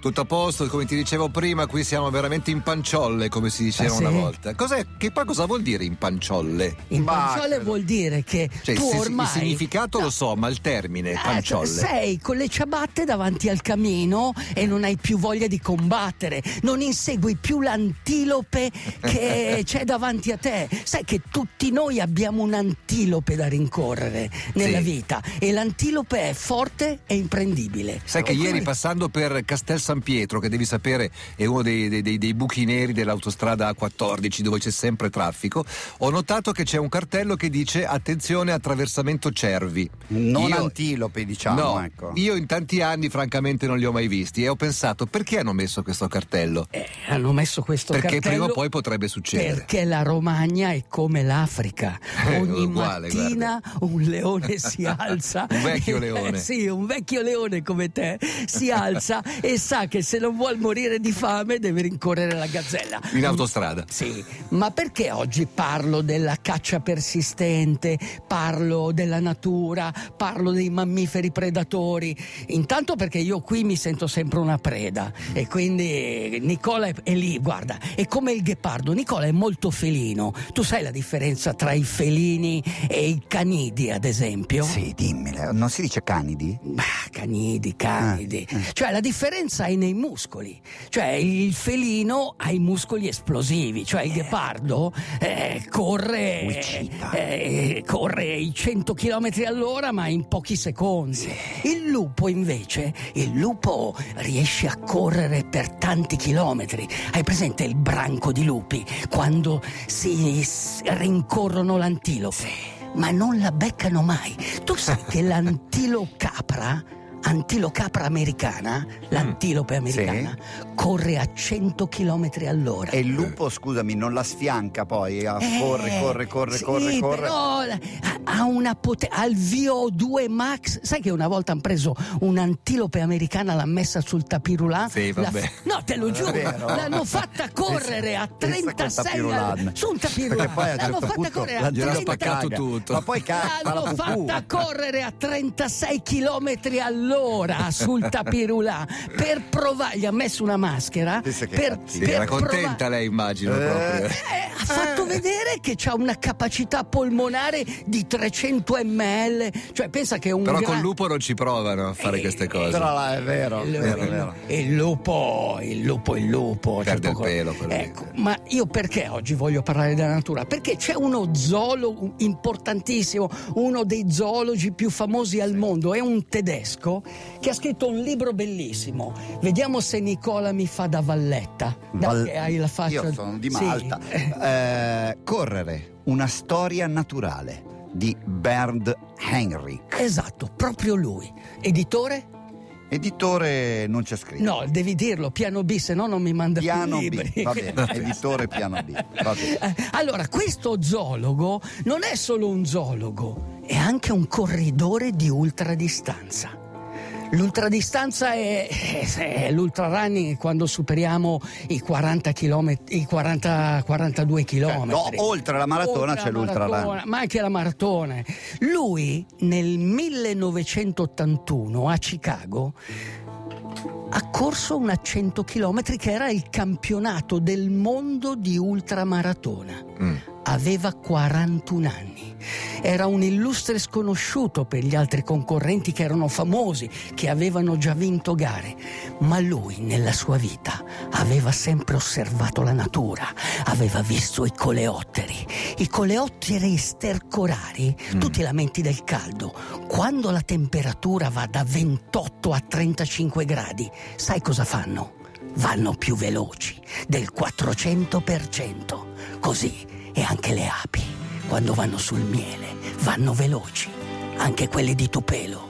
Tutto a posto, come ti dicevo prima, qui siamo veramente in panciolle, come si diceva una volta. Cos'è? Che poi cosa vuol dire in panciolle? In panciolle vuol dire che tu ormai... Il significato lo so, ma il termine, panciolle. Sei con le ciabatte davanti al camino e non hai più voglia di combattere, non insegui più l'antilope che c'è davanti a te. Sai che tutti noi abbiamo un'antilope da rincorrere nella vita, e l'antilope è forte e imprendibile. Sai che ieri, passando per Castel San Pietro, che devi sapere è uno dei buchi neri dell'autostrada A14 dove c'è sempre traffico, ho notato che c'è un cartello che dice attenzione attraversamento cervi, non antilope, diciamo. No, ecco. Io in tanti anni francamente non li ho mai visti e ho pensato, perché hanno messo questo cartello? Hanno messo questo cartello prima o poi potrebbe succedere, perché la Romagna è come l'Africa, ogni mattina un leone si alza, un vecchio leone, sì, un vecchio leone come te si alza e sa che se non vuol morire di fame deve rincorrere la gazzella in autostrada. Sì, ma perché oggi parlo della caccia persistente, parlo della natura, parlo dei mammiferi predatori? Intanto perché io qui mi sento sempre una preda, e quindi Nicola è lì, guarda, è come il ghepardo. Nicola è molto felino. Tu sai la differenza tra i felini e i canidi, ad esempio? Sì, dimmela. Non si dice canidi? Bah, canidi. Cioè la differenza è nei muscoli. Cioè il felino ha i muscoli esplosivi, cioè il ghepardo corre i 100 km all'ora ma in pochi secondi. Sì. Il lupo riesce a correre per tanti chilometri. Hai presente il branco di lupi quando si rincorrono l'antilope? Sì. Ma non la beccano mai. Tu sai che l'antilope americana corre a 100 km all'ora. E il lupo, scusami, non la sfianca poi? Corre. Però ha una potenza, al VO2 max. Sai che una volta hanno preso un'antilope americana, l'hanno messa sul tapirulà? Sì, vabbè. No, te lo giuro, l'hanno fatta correre a 36 su un tapirulà. L'hanno fatta correre a 36 km all'ora sul tapirulà per provare. Gli ha messo una maschera era contenta lei, immagino, proprio. Ha fatto vedere che c'ha una capacità polmonare di 300 ml, cioè pensa che un col lupo non ci provano a fare queste cose. Però è vero, il lupo perde il pelo, ecco. Ma io perché oggi voglio parlare della natura? Perché c'è uno zoologo importantissimo, uno dei zoologi più famosi al mondo, è un tedesco che ha scritto un libro bellissimo. Vediamo se Nicola mi fa da valletta. Hai la faccia. Io sono di Malta. Sì. Correre, una storia naturale di Bernd Heinrich. Esatto, proprio lui. Editore non c'è scritto. No, devi dirlo, Piano B, se no non mi manda più libri. Piano B, va bene, editore Piano B. Va bene. Allora, questo zoologo non è solo un zoologo, è anche un corridore di ultradistanza. L'ultradistanza è l'ultrarunning, quando superiamo i 40 km, i 42 km. Oltre la maratona c'è l'ultrarunning. Ma anche la maratona. Lui nel 1981 a Chicago ha corso una 100 km che era il campionato del mondo di ultramaratona. Aveva 41 anni. Era un illustre sconosciuto per gli altri concorrenti che erano famosi, che avevano già vinto gare, ma lui nella sua vita aveva sempre osservato la natura, aveva visto i coleotteri stercorari. Tu ti lamenti del caldo, quando la temperatura va da 28 a 35 gradi, sai cosa fanno? Vanno più veloci del 400%. Così e anche le api, quando vanno sul miele, vanno veloci, anche quelle di tupelo.